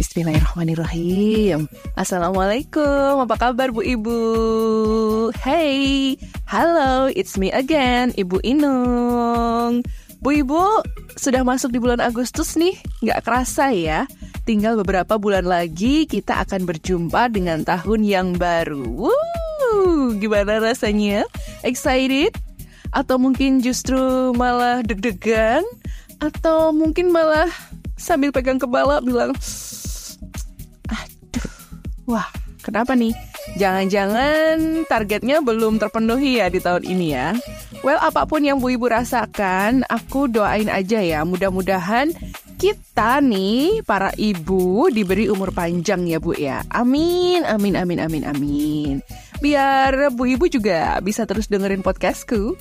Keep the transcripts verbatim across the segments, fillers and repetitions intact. Bismillahirrahmanirrahim. Assalamualaikum, apa kabar Bu Ibu? Hey, hello, it's me again, Ibu Inung. Bu Ibu, sudah masuk di bulan Agustus nih, nggak kerasa ya. Tinggal beberapa bulan lagi kita akan berjumpa dengan tahun yang baru. Wuh, gimana rasanya? Excited? Atau mungkin justru malah deg-degan? Atau mungkin malah sambil pegang kepala bilang, aduh, wah, kenapa nih? Jangan-jangan targetnya belum terpenuhi ya di tahun ini ya. Well, apapun yang Bu Ibu rasakan, aku doain aja ya. Mudah-mudahan kita nih, para ibu, diberi umur panjang ya Bu ya. Amin, amin, amin, amin, amin. Biar Bu Ibu juga bisa terus dengerin podcastku.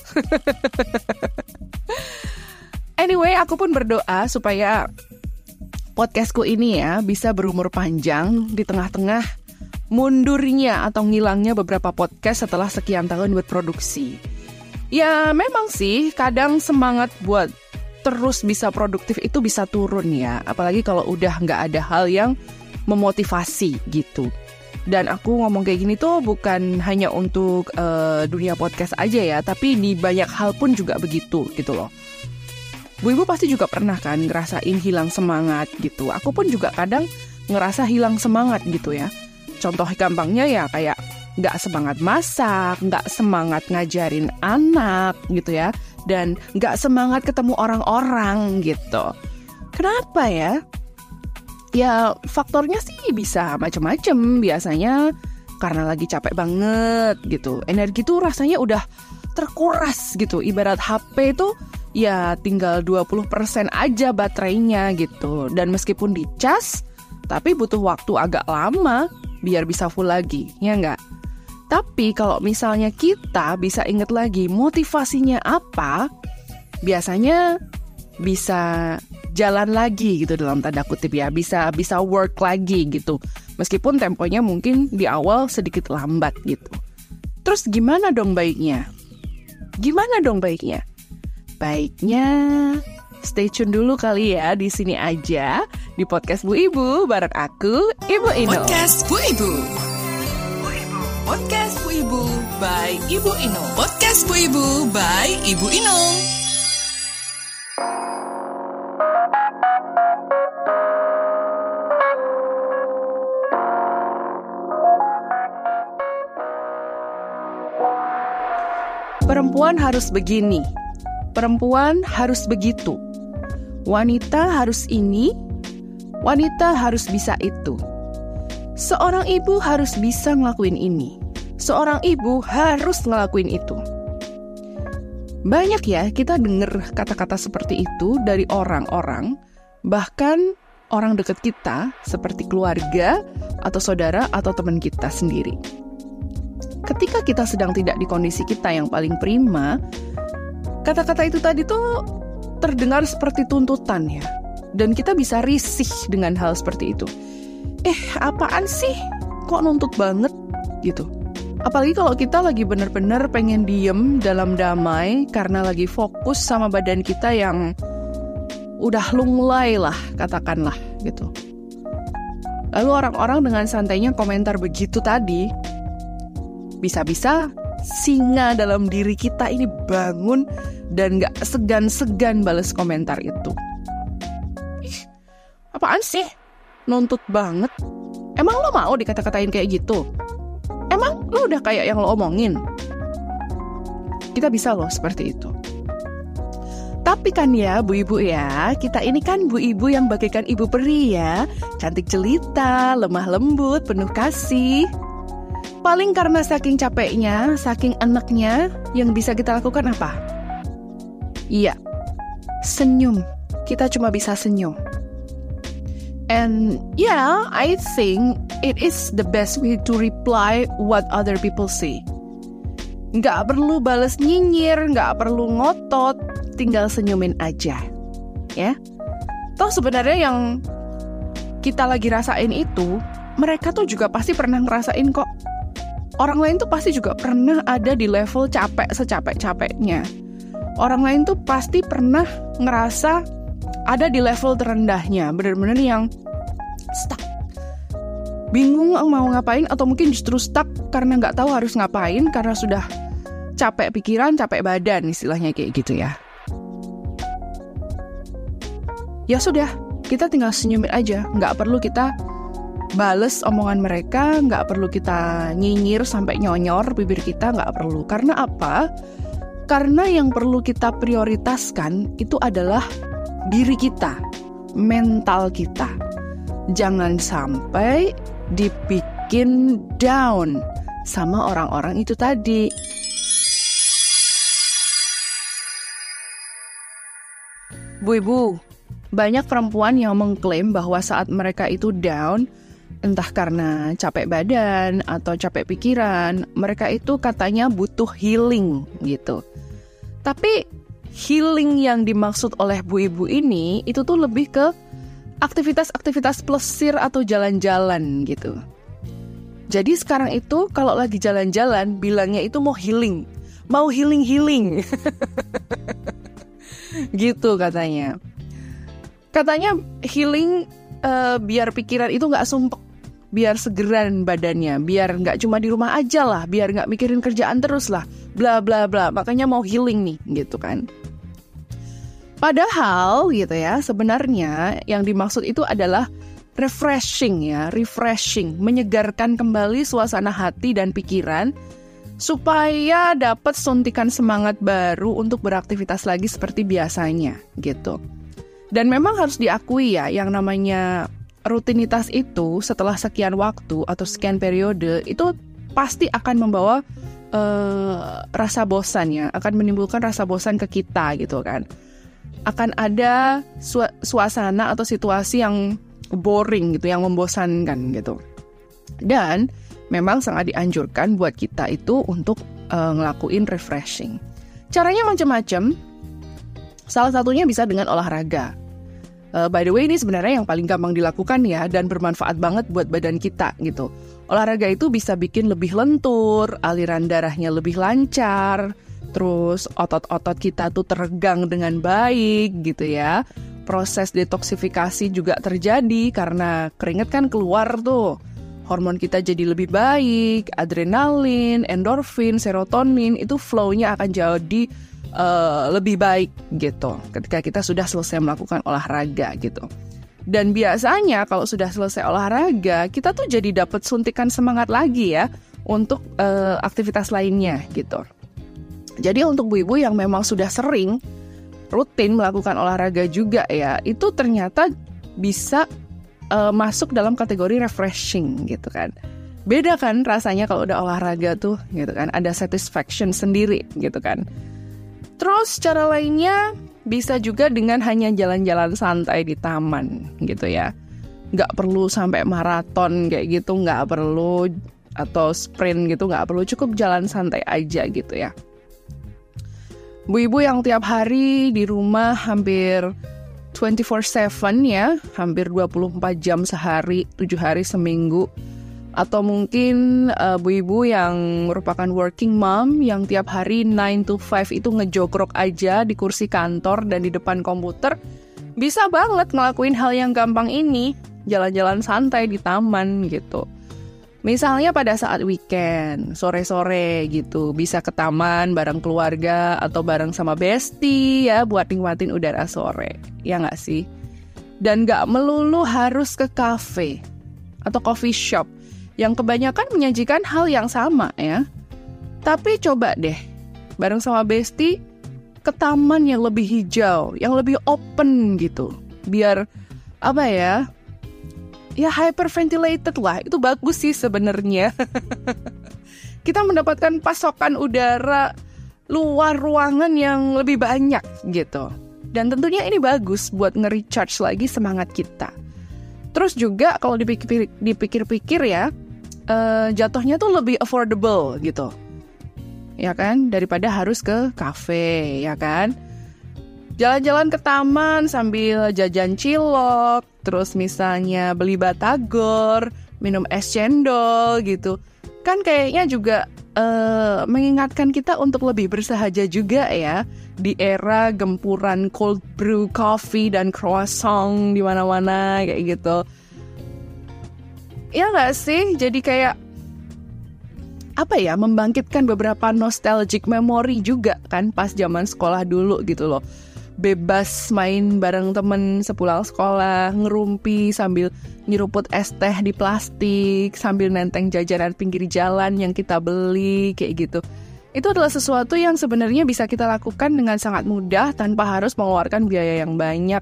Anyway, aku pun berdoa supaya podcastku ini ya bisa berumur panjang di tengah-tengah mundurnya atau ngilangnya beberapa podcast setelah sekian tahun berproduksi. Ya memang sih, kadang semangat buat terus bisa produktif itu bisa turun ya. Apalagi kalau udah nggak ada hal yang memotivasi gitu. Dan aku ngomong kayak gini tuh bukan hanya untuk uh, dunia podcast aja ya, tapi di banyak hal pun juga begitu gitu loh. Bu Ibu pasti juga pernah kan ngerasain hilang semangat gitu. Aku pun juga kadang ngerasa hilang semangat gitu ya. Contoh gampangnya ya kayak nggak semangat masak, nggak semangat ngajarin anak gitu ya. Dan nggak semangat ketemu orang-orang gitu. Kenapa ya? Ya faktornya sih bisa macam-macam biasanya. Karena lagi capek banget gitu. Energi tuh rasanya udah terkuras gitu. Ibarat H P tuh ya tinggal dua puluh persen aja baterainya gitu. Dan meskipun dicas, tapi butuh waktu agak lama biar bisa full lagi, ya nggak? Tapi kalau misalnya kita bisa inget lagi motivasinya apa, biasanya bisa jalan lagi gitu dalam tanda kutip ya. Bisa bisa work lagi gitu. Meskipun temponya mungkin di awal sedikit lambat gitu. Terus gimana dong baiknya? Gimana dong baiknya? Baiknya stay tune dulu kali ya di sini aja di Podcast Bu Ibu bareng aku Ibu Inung. Podcast Bu Ibu. Podcast Bu Ibu by Ibu Inung. Podcast Bu Ibu by Ibu Inung. Perempuan harus begini. Perempuan harus begitu. Wanita harus ini. Wanita harus bisa itu. Seorang ibu harus bisa ngelakuin ini. Seorang ibu harus ngelakuin itu. Banyak ya kita dengar kata-kata seperti itu dari orang-orang. Bahkan orang dekat kita seperti keluarga atau saudara atau teman kita sendiri. Ketika kita sedang tidak di kondisi kita yang paling prima, kata-kata itu tadi tuh terdengar seperti tuntutan ya. Dan kita bisa risih dengan hal seperti itu. Eh, apaan sih? Kok nuntut banget? Gitu. Apalagi kalau kita lagi benar-benar pengen diem dalam damai karena lagi fokus sama badan kita yang udah lunglai lah, katakanlah gitu. Lalu orang-orang dengan santainya komentar begitu tadi, bisa-bisa singa dalam diri kita ini bangun dan gak segan-segan balas komentar itu. Ih, apaan sih? Nuntut banget. Emang lo mau dikata-katain kayak gitu? Emang lo udah kayak yang lo omongin? Kita bisa loh seperti itu. Tapi kan ya Bu Ibu ya, kita ini kan Bu Ibu yang bagaikan ibu peri ya. Cantik jelita, lemah lembut, penuh kasih. Paling karena saking capeknya, saking enaknya, yang bisa kita lakukan apa? Iya, senyum. Kita cuma bisa senyum. And yeah, I think it is the best way to reply what other people say. Nggak perlu bales nyinyir, nggak perlu ngotot, tinggal senyumin aja. Ya, toh sebenarnya yang kita lagi rasain itu, mereka tuh juga pasti pernah ngerasain kok. Orang lain tuh pasti juga pernah ada di level capek secapek-capeknya. Orang lain tuh pasti pernah ngerasa ada di level terendahnya. Bener-bener yang stuck bingung mau ngapain, atau mungkin justru stuck karena nggak tahu harus ngapain, karena sudah capek pikiran, capek badan, istilahnya kayak gitu ya. Ya sudah, kita tinggal senyumin aja, nggak perlu kita bales omongan mereka, nggak perlu kita nyinyir sampai nyonyor bibir kita, nggak perlu. Karena apa? Karena yang perlu kita prioritaskan itu adalah diri kita, mental kita. Jangan sampai dibikin down sama orang-orang itu tadi. Bu Ibu, banyak perempuan yang mengklaim bahwa saat mereka itu down, entah karena capek badan atau capek pikiran, mereka itu katanya butuh healing gitu. Tapi healing yang dimaksud oleh Bu Ibu ini itu tuh lebih ke aktivitas-aktivitas plesir atau jalan-jalan gitu. Jadi sekarang itu kalau lagi jalan-jalan bilangnya itu mau healing, mau healing-healing gitu katanya. Katanya healing uh, biar pikiran itu gak sumpek, biar segeran badannya, biar gak cuma di rumah aja lah, biar gak mikirin kerjaan terus lah, bla bla bla, makanya mau healing nih gitu kan. Padahal gitu ya, sebenarnya yang dimaksud itu adalah refreshing ya, refreshing, menyegarkan kembali suasana hati dan pikiran supaya dapat suntikan semangat baru untuk beraktivitas lagi seperti biasanya gitu. Dan memang harus diakui ya, yang namanya rutinitas itu setelah sekian waktu atau sekian periode itu pasti akan membawa uh, rasa bosan ya, akan menimbulkan rasa bosan ke kita gitu kan. Akan ada su- suasana atau situasi yang boring gitu, yang membosankan gitu. Dan memang sangat dianjurkan buat kita itu untuk uh, ngelakuin refreshing. Caranya macam-macam. Salah satunya bisa dengan olahraga. Uh, by the way, ini sebenarnya yang paling gampang dilakukan ya, dan bermanfaat banget buat badan kita gitu. Olahraga itu bisa bikin lebih lentur, aliran darahnya lebih lancar, terus otot-otot kita tuh teregang dengan baik gitu ya. Proses detoksifikasi juga terjadi karena keringat kan keluar tuh. Hormon kita jadi lebih baik, adrenalin, endorfin, serotonin, itu flow-nya akan jadi Uh, lebih baik gitu ketika kita sudah selesai melakukan olahraga gitu. Dan biasanya kalau sudah selesai olahraga, kita tuh jadi dapat suntikan semangat lagi ya untuk uh, aktivitas lainnya gitu. Jadi untuk ibu-ibu yang memang sudah sering rutin melakukan olahraga juga ya, itu ternyata bisa uh, masuk dalam kategori refreshing gitu kan. Beda kan rasanya kalau udah olahraga tuh gitu kan, ada satisfaction sendiri gitu kan. Terus cara lainnya bisa juga dengan hanya jalan-jalan santai di taman gitu ya. Nggak perlu sampai maraton kayak gitu, nggak perlu, atau sprint gitu, nggak perlu, cukup jalan santai aja gitu ya. Bu Ibu yang tiap hari di rumah hampir dua puluh empat tujuh ya, hampir dua puluh empat jam sehari, tujuh hari seminggu. Atau mungkin uh, bu ibu yang merupakan working mom yang tiap hari nine to five itu ngejogrok aja di kursi kantor dan di depan komputer, bisa banget ngelakuin hal yang gampang ini, jalan-jalan santai di taman gitu. Misalnya pada saat weekend, sore-sore gitu, bisa ke taman bareng keluarga atau bareng sama bestie ya, buat nikmatin udara sore, ya nggak sih? Dan nggak melulu harus ke kafe atau coffee shop yang kebanyakan menyajikan hal yang sama ya. Tapi coba deh, bareng sama bestie, ke taman yang lebih hijau, yang lebih open gitu. Biar, apa ya, ya hyperventilated lah, itu bagus sih sebenarnya. Kita mendapatkan pasokan udara luar ruangan yang lebih banyak gitu. Dan tentunya ini bagus buat nge-recharge lagi semangat kita. Terus juga kalau dipikir, dipikir-pikir ya, Uh, jatuhnya tuh lebih affordable gitu, ya kan, daripada harus ke kafe, ya kan. Jalan-jalan ke taman sambil jajan cilok, terus misalnya beli batagor, minum es cendol gitu, kan kayaknya juga uh, mengingatkan kita untuk lebih bersahaja juga ya, di era gempuran cold brew coffee dan croissant di mana-mana kayak gitu. Iya nggak sih? Jadi kayak apa ya, membangkitkan beberapa nostalgic memory juga kan pas zaman sekolah dulu gitu loh. Bebas main bareng temen sepulang sekolah, ngerumpi sambil nyeruput es teh di plastik, sambil nenteng jajanan pinggir jalan yang kita beli kayak gitu. Itu adalah sesuatu yang sebenarnya bisa kita lakukan dengan sangat mudah tanpa harus mengeluarkan biaya yang banyak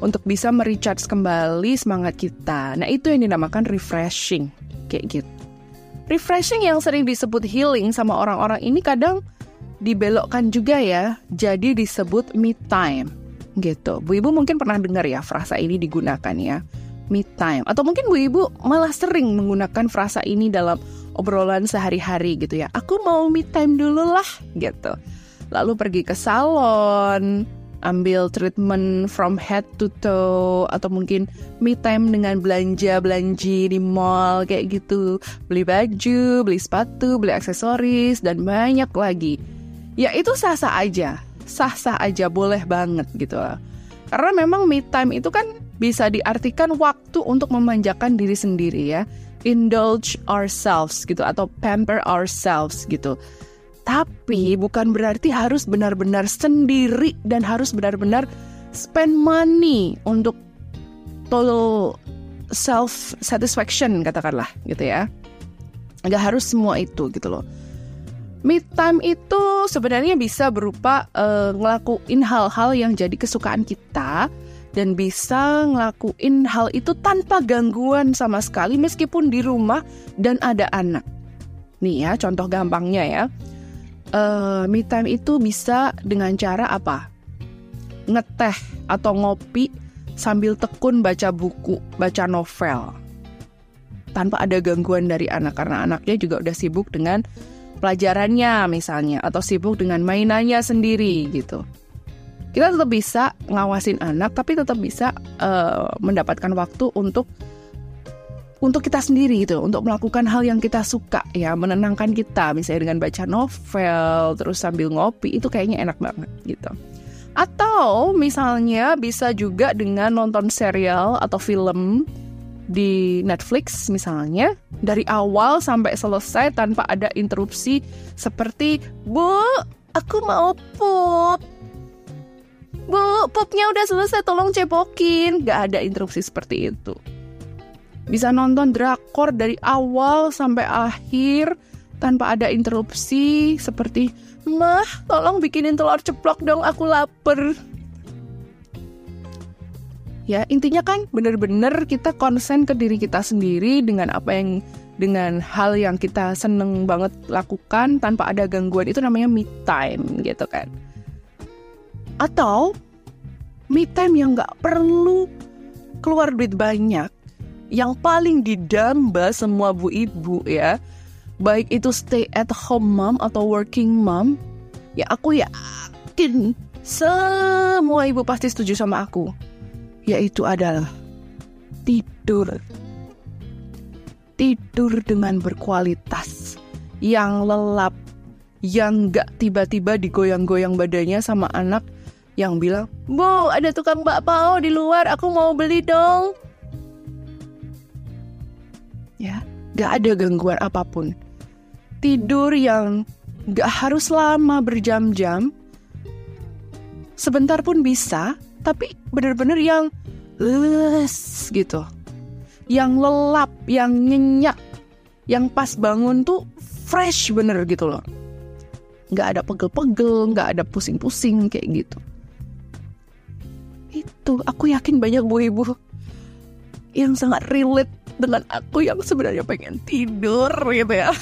untuk bisa merecharge kembali semangat kita. Nah, itu yang dinamakan refreshing kayak gitu. Refreshing yang sering disebut healing sama orang-orang ini kadang dibelokkan juga ya, jadi disebut me time gitu. Bu Ibu mungkin pernah dengar ya frasa ini digunakan ya, me time. Atau mungkin Bu Ibu malah sering menggunakan frasa ini dalam obrolan sehari-hari gitu ya. Aku mau me time dulu lah gitu. Lalu pergi ke salon, ambil treatment from head to toe, atau mungkin me time dengan belanja-belanji di mall kayak gitu. Beli baju, beli sepatu, beli aksesoris, dan banyak lagi. Ya itu sah-sah aja, sah-sah aja, boleh banget gitu lah. Karena memang me time itu kan bisa diartikan waktu untuk memanjakan diri sendiri ya, indulge ourselves gitu, atau pamper ourselves gitu. Tapi bukan berarti harus benar-benar sendiri dan harus benar-benar spend money untuk total self satisfaction katakanlah gitu ya. Nggak harus semua itu gitu loh. Me time itu sebenarnya bisa berupa uh, ngelakuin hal-hal yang jadi kesukaan kita dan bisa ngelakuin hal itu tanpa gangguan sama sekali meskipun di rumah dan ada anak. Nih ya contoh gampangnya ya. Uh, me time itu bisa dengan cara apa? Ngeteh atau ngopi sambil tekun baca buku, baca novel. Tanpa ada gangguan dari anak karena anaknya juga udah sibuk dengan pelajarannya misalnya, atau sibuk dengan mainannya sendiri gitu. Kita tetap bisa ngawasin anak, tapi tetap bisa uh, mendapatkan waktu untuk untuk kita sendiri gitu, untuk melakukan hal yang kita suka ya, menenangkan kita misalnya dengan baca novel terus sambil ngopi, itu kayaknya enak banget gitu. Atau misalnya bisa juga dengan nonton serial atau film di Netflix misalnya, dari awal sampai selesai tanpa ada interupsi seperti, Bu, aku mau pup. Bu, pupnya udah selesai, tolong cebokin. Gak ada interupsi seperti itu. Bisa nonton drakor dari awal sampai akhir tanpa ada interupsi seperti, Mah, tolong bikinin telur ceplok dong, aku lapar. Ya, intinya kan benar-benar kita konsen ke diri kita sendiri dengan apa yang dengan hal yang kita seneng banget lakukan tanpa ada gangguan, itu namanya me time gitu kan. Atau me time yang nggak perlu keluar duit banyak, yang paling didamba semua bu ibu ya, baik itu stay at home mom atau working mom, ya aku yakin semua ibu pasti setuju sama aku. Yaitu adalah tidur. Tidur dengan berkualitas, yang lelap, yang gak tiba-tiba digoyang-goyang badannya sama anak yang bilang, Bu, ada tukang bakpao di luar, aku mau beli dong. Ya, gak ada gangguan apapun. Tidur yang gak harus lama berjam-jam, sebentar pun bisa, tapi benar-benar yang les gitu, yang lelap, yang nyenyak, yang pas bangun tuh fresh bener gitu loh. Gak ada pegel-pegel, gak ada pusing-pusing kayak gitu. Itu aku yakin banyak bu ibu yang sangat relate dengan aku yang sebenarnya pengen tidur gitu ya.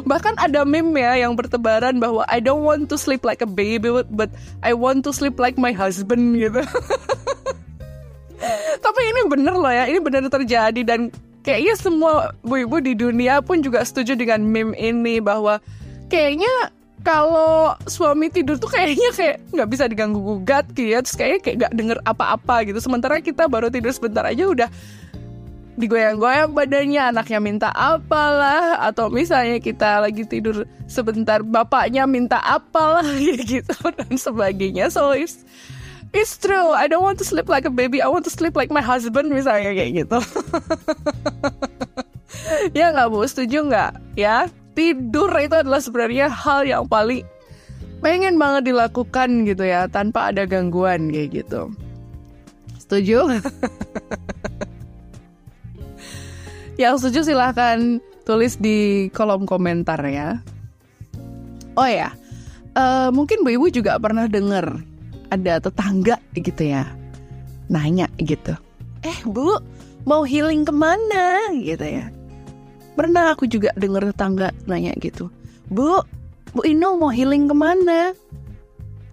Bahkan ada meme ya yang bertebaran bahwa I don't want to sleep like a baby but I want to sleep like my husband gitu. Tapi ini bener loh ya, ini bener terjadi dan kayaknya semua ibu-ibu di dunia pun juga setuju dengan meme ini bahwa kayaknya kalau suami tidur tuh kayaknya kayak gak bisa diganggu-gugat gitu ya. Terus kayaknya kayak gak denger apa-apa gitu. Sementara kita baru tidur sebentar aja udah digoyang-goyang badannya, anaknya minta apalah, atau misalnya kita lagi tidur sebentar bapaknya minta apalah gitu dan sebagainya. So it's It's true, I don't want to sleep like a baby, I want to sleep like my husband, misalnya kayak gitu. Ya nggak Bu, setuju nggak? Ya, tidur itu adalah sebenarnya hal yang paling pengen banget dilakukan gitu ya, tanpa ada gangguan kayak gitu. Setuju? Yang setuju silahkan tulis di kolom komentar ya. Oh ya, uh, mungkin Bu Ibu juga pernah dengar ada tetangga gitu ya, nanya gitu, eh Bu, mau healing kemana gitu ya. Pernah aku juga dengar tetangga nanya gitu, Bu, Bu Inung mau healing kemana?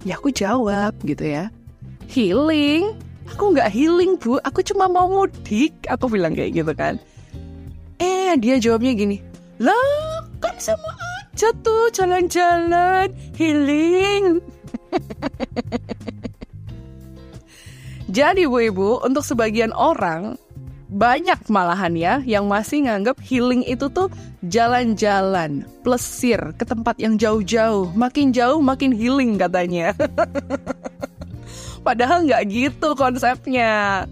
Ya aku jawab gitu ya, healing? Aku gak healing Bu, aku cuma mau mudik, aku bilang kayak gitu kan. Eh dia jawabnya gini, lah kan sama aja tuh jalan-jalan healing. Jadi Bu Ibu, untuk sebagian orang, banyak malahan ya yang masih nganggap healing itu tuh jalan-jalan, plesir ke tempat yang jauh-jauh. Makin jauh makin healing katanya. Padahal gak gitu konsepnya.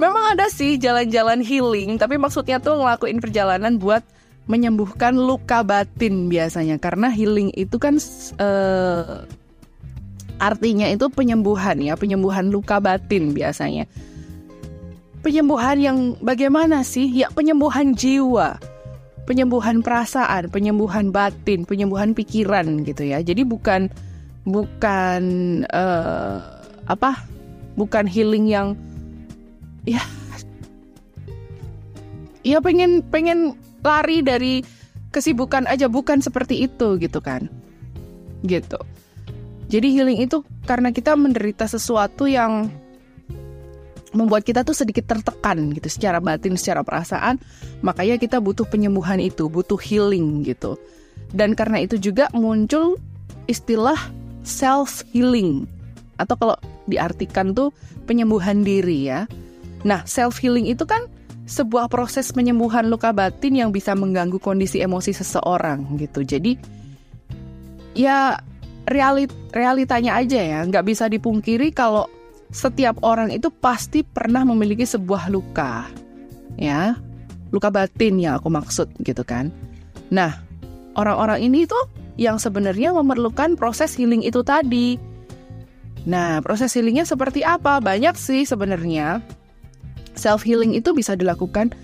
Memang ada sih jalan-jalan healing, tapi maksudnya tuh ngelakuin perjalanan buat menyembuhkan luka batin biasanya. Karena healing itu kan uh, artinya itu penyembuhan ya, penyembuhan luka batin biasanya. Penyembuhan yang bagaimana sih? Ya penyembuhan jiwa, penyembuhan perasaan, penyembuhan batin, penyembuhan pikiran gitu ya. Jadi bukan bukan uh, apa? Bukan healing yang ya, ya pengen pengen lari dari kesibukan aja, bukan seperti itu gitu kan, gitu. Jadi healing itu karena kita menderita sesuatu yang membuat kita tuh sedikit tertekan gitu, secara batin, secara perasaan, makanya kita butuh penyembuhan itu, butuh healing gitu. Dan karena itu juga muncul istilah self healing, atau kalau diartikan tuh penyembuhan diri ya. Nah, self-healing itu kan sebuah proses penyembuhan luka batin yang bisa mengganggu kondisi emosi seseorang gitu. Jadi, ya realit, realitanya aja ya. Nggak bisa dipungkiri kalau setiap orang itu pasti pernah memiliki sebuah luka. Ya, luka batin yang aku maksud gitu kan. Nah, orang-orang ini tuh yang sebenarnya memerlukan proses healing itu tadi. Nah, proses healingnya seperti apa? Banyak sih sebenarnya. Self-healing itu bisa dilakukan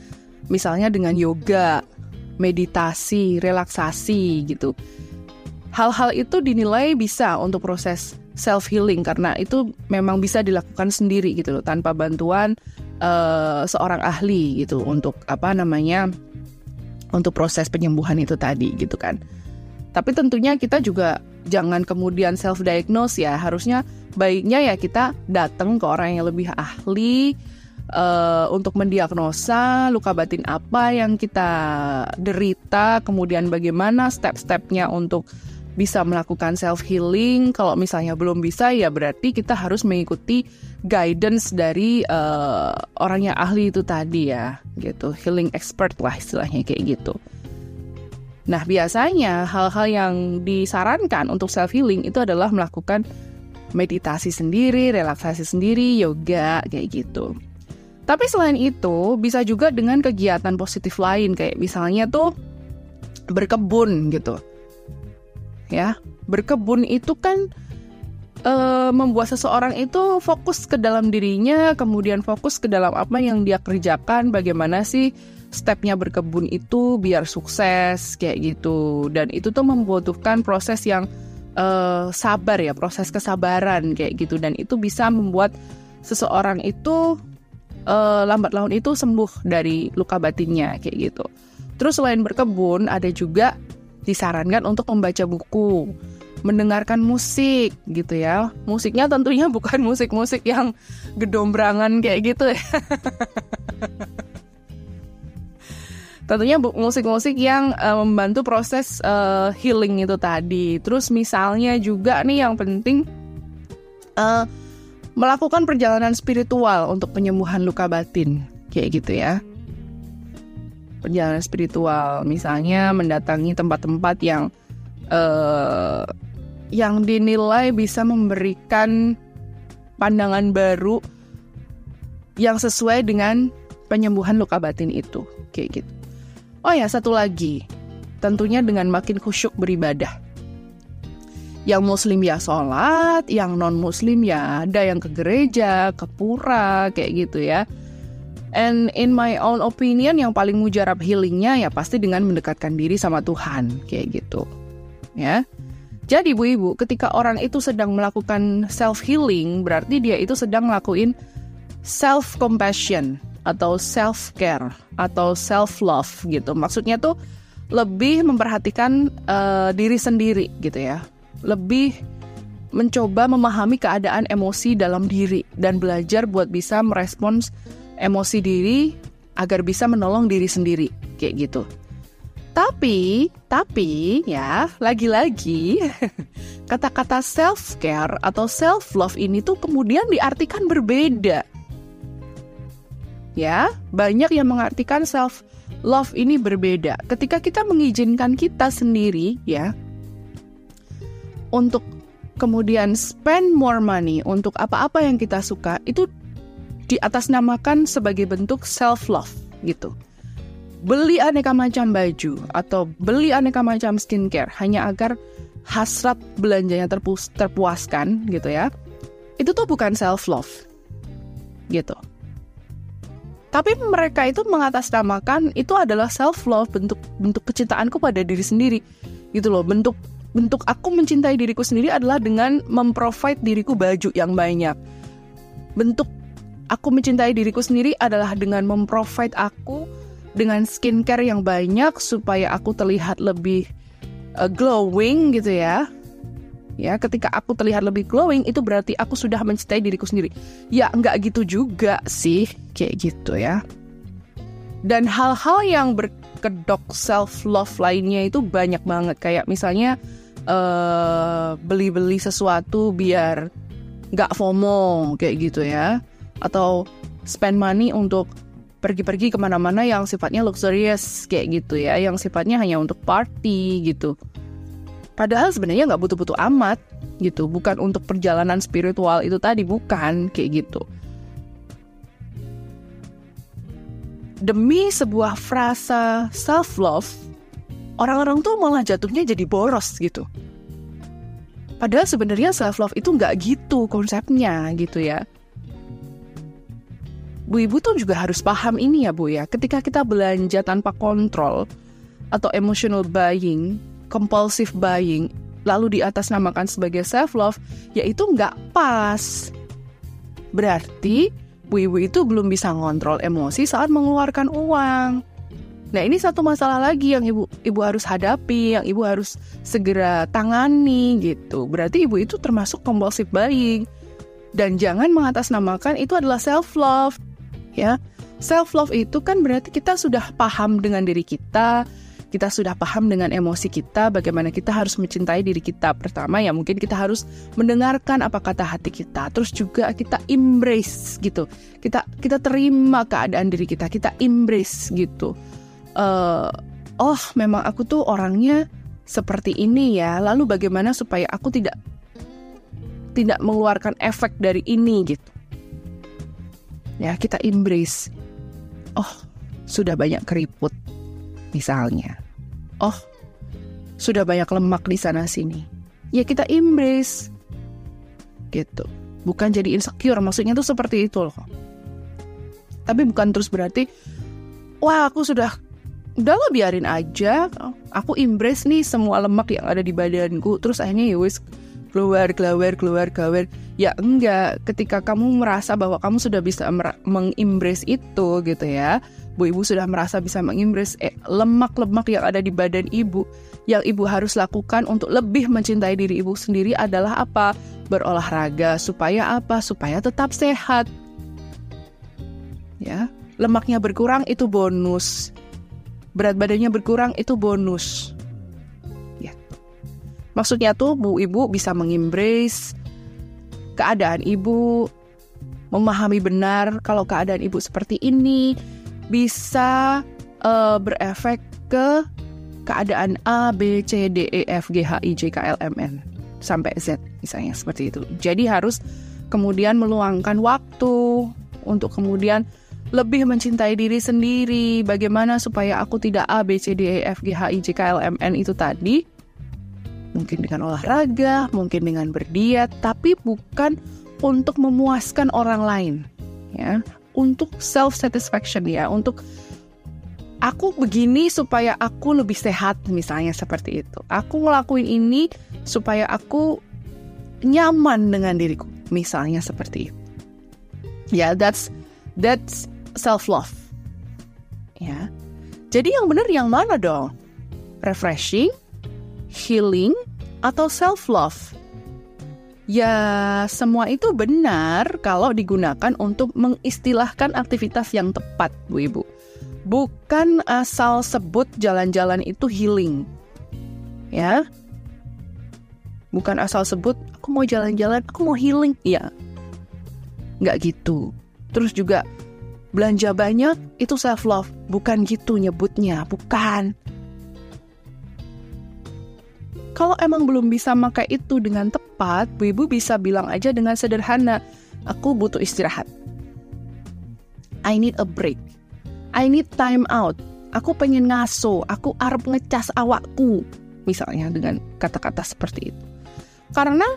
misalnya dengan yoga, meditasi, relaksasi gitu. Hal-hal itu dinilai bisa untuk proses self-healing karena itu memang bisa dilakukan sendiri gitu loh, tanpa bantuan uh, seorang ahli gitu untuk apa namanya, untuk proses penyembuhan itu tadi gitu kan. Tapi tentunya kita juga jangan kemudian self-diagnose ya, harusnya baiknya ya kita datang ke orang yang lebih ahli, Uh, untuk mendiagnosa luka batin apa yang kita derita, kemudian bagaimana step-stepnya untuk bisa melakukan self-healing. Kalau misalnya belum bisa ya berarti kita harus mengikuti guidance dari uh, orang yang ahli itu tadi ya gitu, healing expert lah istilahnya kayak gitu. Nah biasanya hal-hal yang disarankan untuk self-healing itu adalah melakukan meditasi sendiri, relaksasi sendiri, yoga kayak gitu. Tapi selain itu, bisa juga dengan kegiatan positif lain, kayak misalnya tuh berkebun gitu. Ya, berkebun itu kan e, membuat seseorang itu fokus ke dalam dirinya, kemudian fokus ke dalam apa yang dia kerjakan, bagaimana sih stepnya berkebun itu biar sukses, kayak gitu. Dan itu tuh membutuhkan proses yang e, sabar ya, proses kesabaran kayak gitu. Dan itu bisa membuat seseorang itu Uh, lambat laun itu sembuh dari luka batinnya kayak gitu. Terus selain berkebun, ada juga disarankan untuk membaca buku, mendengarkan musik gitu ya. Musiknya tentunya bukan musik-musik yang gedombrangan kayak gitu ya. Tentunya musik-musik yang uh, membantu proses uh, healing itu tadi. Terus misalnya juga nih yang penting uh, melakukan perjalanan spiritual untuk penyembuhan luka batin, kayak gitu ya. Perjalanan spiritual, misalnya mendatangi tempat-tempat yang eh, yang dinilai bisa memberikan pandangan baru yang sesuai dengan penyembuhan luka batin itu, kayak gitu. Oh ya, satu lagi, tentunya dengan makin khusyuk beribadah. Yang muslim ya sholat, yang non muslim ya ada yang ke gereja, ke pura, kayak gitu ya. And in my own opinion, yang paling mujarab healingnya ya pasti dengan mendekatkan diri sama Tuhan, kayak gitu ya. Jadi ibu-ibu, ketika orang itu sedang melakukan self healing, berarti dia itu sedang ngelakuin self compassion atau self care atau self love gitu. Maksudnya tuh lebih memperhatikan uh, diri sendiri gitu ya. Lebih mencoba memahami keadaan emosi dalam diri dan belajar buat bisa merespons emosi diri agar bisa menolong diri sendiri, kayak gitu. Tapi, tapi ya, lagi-lagi kata-kata self care atau self love ini tuh kemudian diartikan berbeda. Ya, banyak yang mengartikan self love ini berbeda. Ketika kita mengizinkan kita sendiri ya untuk kemudian spend more money untuk apa-apa yang kita suka, itu diatasnamakan sebagai bentuk self love gitu. Beli aneka macam baju atau beli aneka macam skincare hanya agar hasrat belanjanya terpu- terpuaskan gitu ya. Itu tuh bukan self love gitu. Tapi mereka itu mengatasnamakan itu adalah self love, bentuk bentuk kecintaanku pada diri sendiri gitu loh. Bentuk bentuk aku mencintai diriku sendiri adalah dengan memprovide diriku baju yang banyak. Bentuk aku mencintai diriku sendiri adalah dengan memprovide aku dengan skincare yang banyak supaya aku terlihat lebih uh, glowing gitu ya. Ya, ketika aku terlihat lebih glowing itu berarti aku sudah mencintai diriku sendiri. Ya, enggak gitu juga sih, kayak gitu ya. Dan hal-hal yang berkedok self love lainnya itu banyak banget, kayak misalnya uh, beli-beli sesuatu biar enggak FOMO kayak gitu ya, atau spend money untuk pergi-pergi kemana-mana yang sifatnya luxurious kayak gitu ya, yang sifatnya hanya untuk party gitu. Padahal sebenarnya nggak butuh-butuh amat gitu, bukan untuk perjalanan spiritual itu tadi, bukan kayak gitu. Demi sebuah frasa self love, orang-orang tuh malah jatuhnya jadi boros gitu. Padahal sebenarnya self love itu nggak gitu konsepnya gitu ya. Bu Ibu tuh juga harus paham ini ya Bu ya. Ketika kita belanja tanpa kontrol atau emotional buying, compulsive buying, lalu diatasnamakan sebagai self love, yaitu nggak pas. Berarti Bu Ibu itu belum bisa ngontrol emosi saat mengeluarkan uang. Nah ini satu masalah lagi yang ibu ibu harus hadapi, yang ibu harus segera tangani gitu. Berarti ibu itu termasuk compulsive buying. Dan jangan mengatasnamakan itu adalah self love. Ya, self love itu kan berarti kita sudah paham dengan diri kita, kita sudah paham dengan emosi kita, bagaimana kita harus mencintai diri kita. Pertama ya mungkin kita harus mendengarkan apa kata hati kita, terus juga kita embrace gitu, kita kita terima keadaan diri kita, kita embrace gitu. Uh, oh memang aku tuh orangnya seperti ini ya. Lalu bagaimana supaya aku tidak tidak mengeluarkan efek dari ini gitu. Ya, kita embrace. Oh, sudah banyak keriput misalnya. Oh, sudah banyak lemak di sana sini. Ya, kita embrace. Gitu. Bukan jadi insecure, maksudnya tuh seperti itu loh. Tapi bukan terus berarti wah, aku sudah udah lo biarin aja. Aku embrace nih semua lemak yang ada di badanku, terus akhirnya ya wis keluar, keluar, keluar, keluar. Ya enggak, ketika kamu merasa bahwa kamu sudah bisa mer- meng-embrace itu gitu ya. Bu Ibu sudah merasa bisa meng-embrace eh, lemak-lemak yang ada di badan Ibu. Yang Ibu harus lakukan untuk lebih mencintai diri Ibu sendiri adalah apa? Berolahraga. Supaya apa? Supaya tetap sehat. Ya, lemaknya berkurang itu bonus. Berat badannya berkurang itu bonus. Maksudnya tuh Bu Ibu bisa meng-embrace keadaan Ibu, memahami benar kalau keadaan Ibu seperti ini bisa uh, berefek ke keadaan A, B, C, D, E, F, G, H, I, J, K, L, M, N sampai Z misalnya seperti itu. Jadi harus kemudian meluangkan waktu untuk kemudian lebih mencintai diri sendiri. Bagaimana supaya aku tidak A, B, C, D, E, F, G, H, I, J, K, L, M, N itu tadi. Mungkin dengan olahraga, mungkin dengan berdiet, tapi bukan untuk memuaskan orang lain, ya. Untuk self satisfaction, ya, untuk aku begini supaya aku lebih sehat, misalnya seperti itu. Aku ngelakuin ini supaya aku nyaman dengan diriku, misalnya seperti itu. Ya, yeah, that's That's self-love, ya. Jadi yang benar yang mana dong? Refreshing, healing, atau self-love? Ya, semua itu benar kalau digunakan untuk mengistilahkan aktivitas yang tepat, Bu Ibu. Bukan asal sebut jalan-jalan itu healing, ya. Bukan asal sebut, aku mau jalan-jalan, aku mau healing, ya. Nggak gitu. Terus juga belanja banyak itu self love, bukan gitu nyebutnya, bukan. Kalau emang belum bisa pakai itu dengan tepat, Bu Ibu bisa bilang aja dengan sederhana, aku butuh istirahat. I need a break. I need time out. Aku pengen ngaso, aku arep ngecas awakku, misalnya dengan kata-kata seperti itu. Karena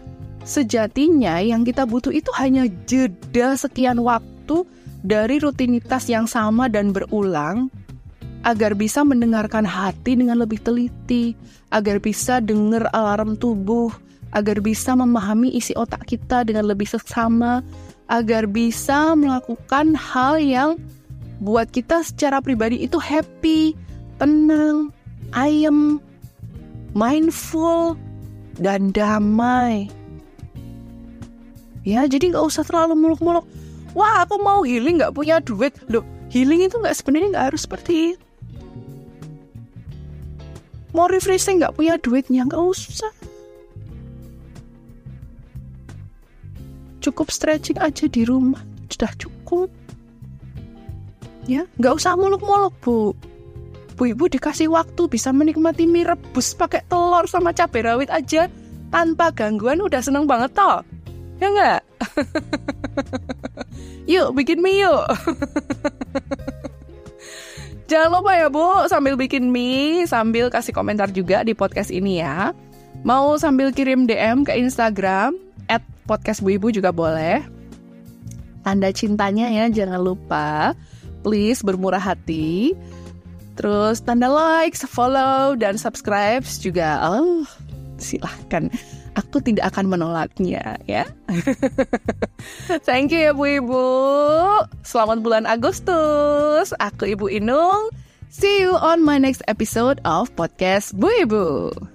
sejatinya yang kita butuh itu hanya jeda sekian waktu dari rutinitas yang sama dan berulang, agar bisa mendengarkan hati dengan lebih teliti, agar bisa dengar alarm tubuh, agar bisa memahami isi otak kita dengan lebih seksama, agar bisa melakukan hal yang buat kita secara pribadi itu happy, tenang, ayem, mindful, dan damai. Ya, jadi gak usah terlalu muluk-muluk. Wah, aku mau healing gak punya duit. Loh, healing itu gak, sebenarnya gak harus seperti itu. Mau refreshing gak punya duitnya, gak usah. Cukup stretching aja di rumah, sudah cukup. Ya, gak usah muluk-muluk, Bu. Bu Ibu dikasih waktu bisa menikmati mie rebus pakai telur sama cabai rawit aja tanpa gangguan, udah seneng banget toh. Ya gak? Yuk, bikin mie yuk. Jangan lupa ya Bu, sambil bikin mie, sambil kasih komentar juga di podcast ini ya. Mau sambil kirim D M ke Instagram at podcast bu ibu juga boleh. Tanda cintanya ya, jangan lupa. Please bermurah hati. Terus tanda like, follow, dan subscribe juga. Oh, silahkan. Aku tidak akan menolaknya, ya. Thank you ya Bu Ibu. Selamat bulan Agustus. Aku Ibu Inung. See you on my next episode of Podcast Bu Ibu.